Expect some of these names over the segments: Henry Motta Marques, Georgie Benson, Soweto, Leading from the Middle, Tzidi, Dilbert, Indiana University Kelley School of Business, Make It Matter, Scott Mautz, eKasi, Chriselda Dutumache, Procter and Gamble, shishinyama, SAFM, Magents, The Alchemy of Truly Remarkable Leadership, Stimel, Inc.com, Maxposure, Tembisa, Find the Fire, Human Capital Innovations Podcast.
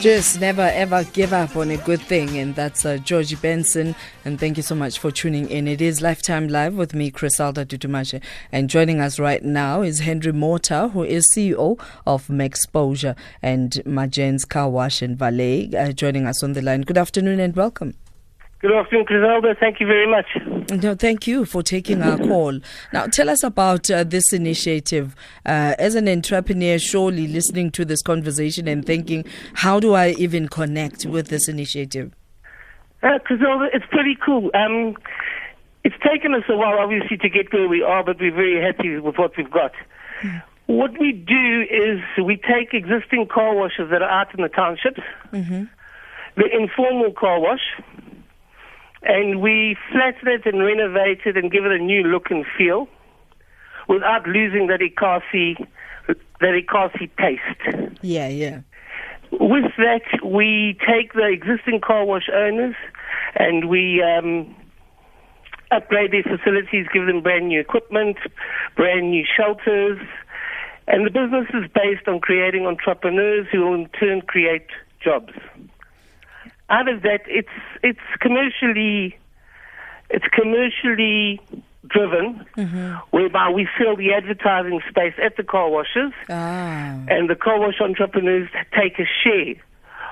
Just never ever give up on a good thing, and that's Georgie Benson. And thank you so much for tuning in. It is Lifetime Live with me, Chriselda Dutumache, and joining us right now is Henry Motta, who is CEO of Maxposure, and Magents Car Wash and Valet joining us on the line. Good afternoon and welcome. Good afternoon, Chriselda. Thank you very much. No, thank you for taking our call. Now, tell us about this initiative. As an entrepreneur, surely listening to this conversation and thinking, how do I even connect with this initiative? Chriselda, it's pretty cool. It's taken us a while, obviously, to get where we are, but we're very happy with what we've got. Mm. What we do is we take existing car washes that are out in the townships, mm-hmm. the informal car wash, and we flatten it and renovate it and give it a new look and feel without losing that eKasi taste. Yeah, yeah. With that, we take the existing car wash owners and we upgrade their facilities, give them brand new equipment, brand new shelters. And the business is based on creating entrepreneurs who will in turn create jobs. Out of that, it's commercially driven, mm-hmm. whereby we sell the advertising space at the car washes, and the car wash entrepreneurs take a share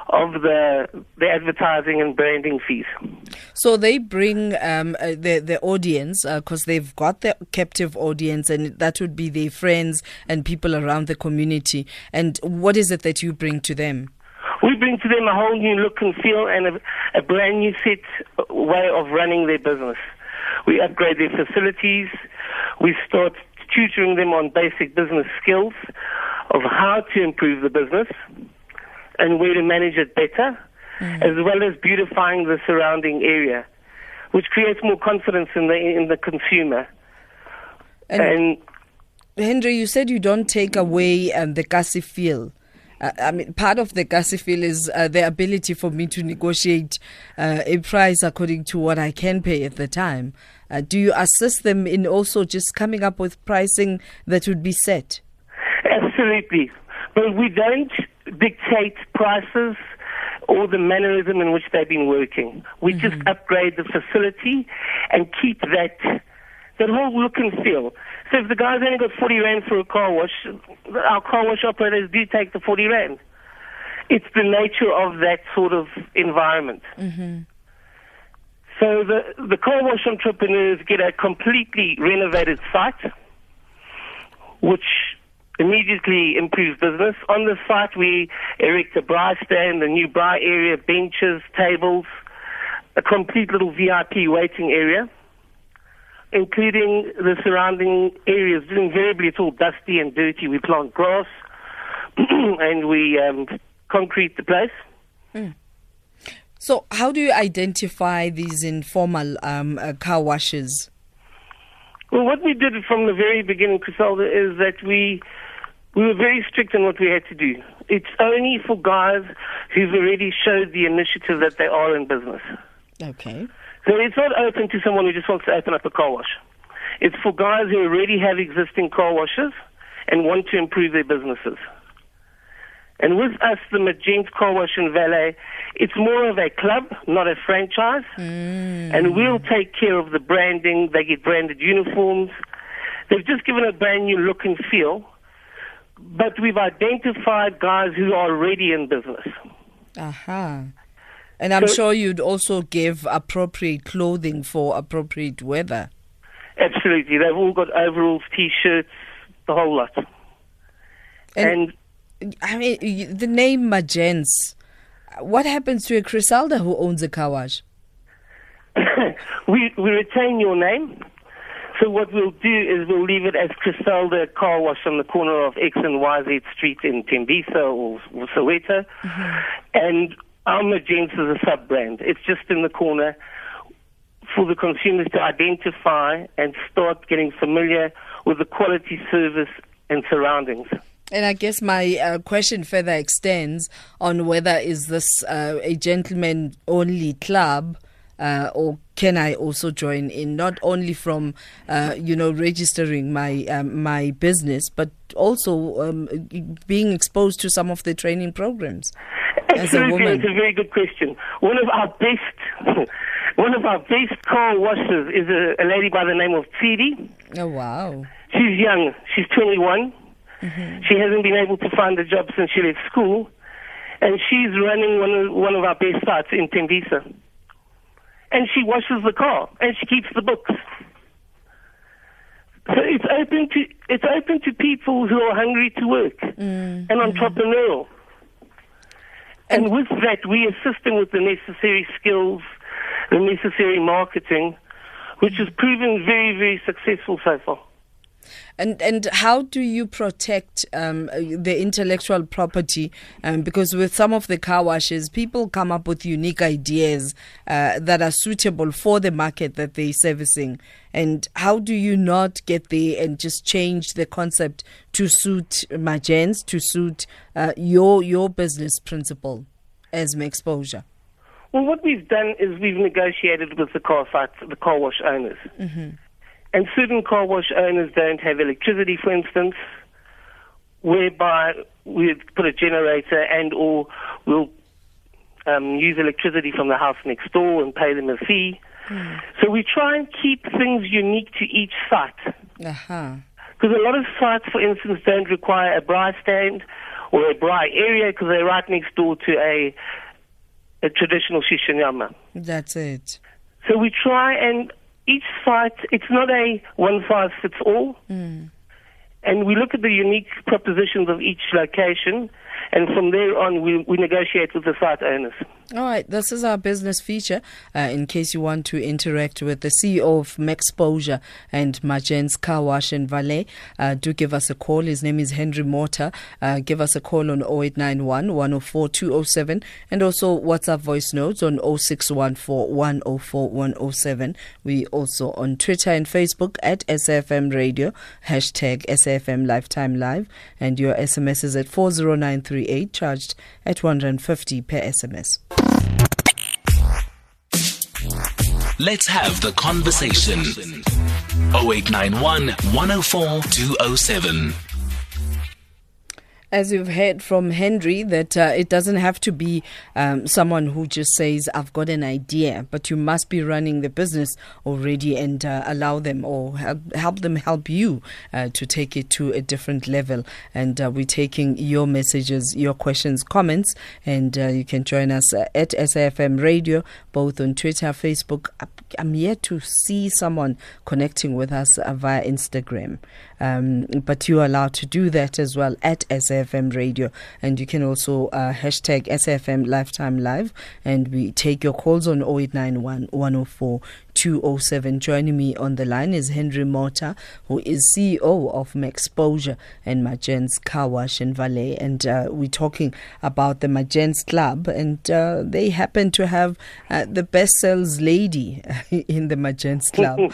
of the advertising and branding fees. So they bring the audience, because they've got their captive audience, and that would be their friends and people around the community. And what is it that you bring to them? We bring to them a whole new look and feel and a brand new set way of running their business. We upgrade their facilities. We start tutoring them on basic business skills of how to improve the business and where to manage it better, as well as beautifying the surrounding area, which creates more confidence in the consumer. And Henry, you said you don't take away the kasi feel. I mean, part of the eKasi feel is the ability for me to negotiate a price according to what I can pay at the time. Do you assist them in also just coming up with pricing that would be set? Absolutely. But we don't dictate prices or the mannerism in which they've been working. We mm-hmm. just upgrade the facility and keep that whole look and feel. So if the guy's only got 40 rand for a car wash, our car wash operators do take the 40 rand. It's the nature of that sort of environment. Mm-hmm. So the car wash entrepreneurs get a completely renovated site, which immediately improves business. On the site, we erect a braai stand, a new braai area, benches, tables, a complete little VIP waiting area, including the surrounding areas. Invariably, it's all dusty and dirty. We plant grass and we concrete the place. Mm. So how do you identify these informal car washes? Well, what we did from the very beginning, Chriselda, is that we were very strict in what we had to do. It's only for guys who've already showed the initiative that they are in business. Okay. So it's not open to someone who just wants to open up a car wash. It's for guys who already have existing car washes and want to improve their businesses. And with us, the Magents Car Wash and Valet, it's more of a club, not a franchise. Mm. And we'll take care of the branding. They get branded uniforms. They've just given a brand new look and feel. But we've identified guys who are already in business. Aha. Uh-huh. And I'm sure you'd also give appropriate clothing for appropriate weather. Absolutely. They've all got overalls, T-shirts, the whole lot. And I mean, the name Magents, what happens to a Chriselda who owns a car wash? we retain your name. So what we'll do is we'll leave it as Chriselda Car Wash on the corner of X and YZ Street in Tembisa or Soweto. Mm-hmm. And our Magents is a sub-brand. It's just in the corner for the consumers to identify and start getting familiar with the quality service and surroundings. And I guess my question further extends on whether is this a gentleman-only club, or can I also join in, not only from, registering my business, but also being exposed to some of the training programs? Absolutely, it's a very good question. One of our best car washers is a lady by the name of Tzidi. Oh, wow. She's young. She's 21. Mm-hmm. She hasn't been able to find a job since she left school. And she's running one of our best sites in Tembisa. And she washes the car. And she keeps the books. So it's open to people who are hungry to work and entrepreneurial. And with that, we assist them with the necessary skills, the necessary marketing, which has proven very, very successful so far. And how do you protect the intellectual property? Because with some of the car washes, people come up with unique ideas that are suitable for the market that they're servicing. And how do you not get there and just change the concept to suit Magents, to suit your business principle as Maxposure? Well, what we've done is we've negotiated with the car wash owners. Mm-hmm. And certain car wash owners don't have electricity, for instance, whereby we put a generator and or we'll use electricity from the house next door and pay them a fee. Mm. So we try and keep things unique to each site. Because a lot of sites, for instance, don't require a braai stand or a braai area because they're right next door to a traditional shishinyama. That's it. So we try and... each site, it's not a one-size-fits-all. Mm. And we look at the unique propositions of each location, and from there on, we negotiate with the site owners. All right, this is our business feature. In case you want to interact with the CEO of Maxposure and Magents Car Wash in Valet, do give us a call. His name is Henry Motta. Give us a call on 0891 104 207 and also WhatsApp voice notes on 0614 104 107. We also on Twitter and Facebook at SAFM Radio, hashtag SAFM Lifetime Live, and your SMS is at 40938, charged at 150 per SMS. Let's have the conversation. 0891 104 207. As you've heard from Henry, that it doesn't have to be someone who just says, I've got an idea, but you must be running the business already and allow them or help them help you to take it to a different level. And we're taking your messages, your questions, comments, and you can join us at SAFM Radio, both on Twitter, Facebook. I'm yet to see someone connecting with us via Instagram. But you are allowed to do that as well at SAFM Radio. And you can also hashtag SAFM Lifetime Live. And we take your calls on 0891 104 207. Joining me on the line is Henry Motta, who is CEO of Maxposure and Magents Car Wash in Valet. And we're talking about the Magents Club. And they happen to have the best sales lady in the Magents Club.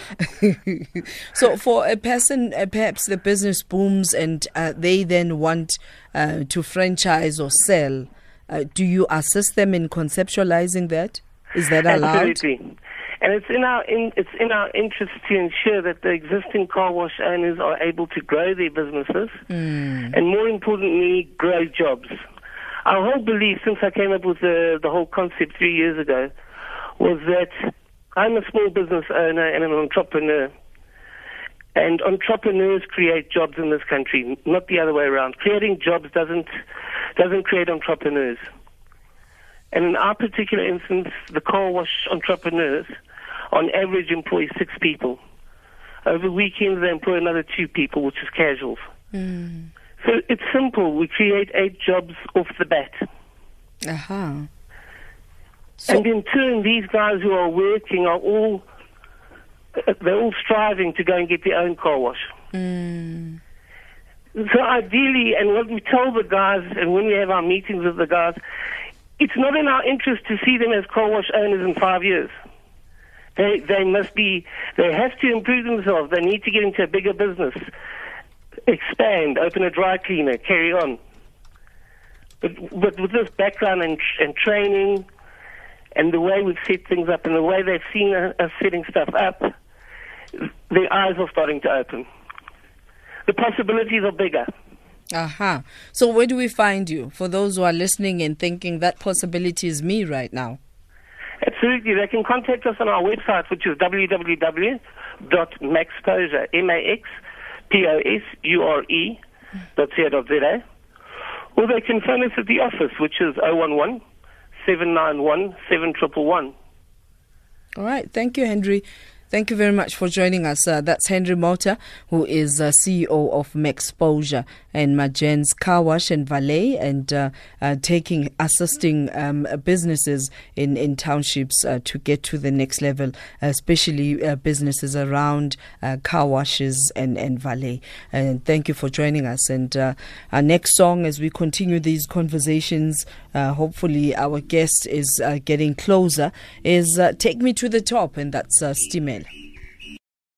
So for a person, perhaps the business booms and they then want to franchise or sell, do you assist them in conceptualizing that? Is that allowed? Absolutely. And it's in our interest to ensure that the existing car wash owners are able to grow their businesses and, more importantly, grow jobs. Our whole belief since I came up with the whole concept 3 years ago was that I'm a small business owner and an entrepreneur. And entrepreneurs create jobs in this country, not the other way around. Creating jobs doesn't create entrepreneurs. And in our particular instance, the car wash entrepreneurs, on average, employ 6 people. Over weekends, they employ another 2 people, which is casuals. Mm. So it's simple. We create 8 jobs off the bat. Uh-huh. So and in turn, these guys who are working are all... they're all striving to go and get their own car wash. Mm. So ideally, and what we tell the guys, and when we have our meetings with the guys, it's not in our interest to see them as car wash owners in 5 years. They have to improve themselves. They need to get into a bigger business, expand, open a dry cleaner, carry on. But with this background and training, and the way we've set things up, and the way they've seen us setting stuff up, their eyes are starting to open. The possibilities are bigger. Aha. So where do we find you for those who are listening and thinking that possibility is me right now? Absolutely. They can contact us on our website, which is www.maxposure.co.za, or they can phone us at the office, which is 011-791-7111. All right. Thank you, Henry. Thank you very much for joining us. That's Henry Motta, who is CEO of Maxposure and Magents Car Wash and Valet, and assisting businesses in townships to get to the next level, especially businesses around car washes and valet. And thank you for joining us. And our next song, as we continue these conversations, hopefully our guest is getting closer, is Take Me to the Top, and that's Stimel.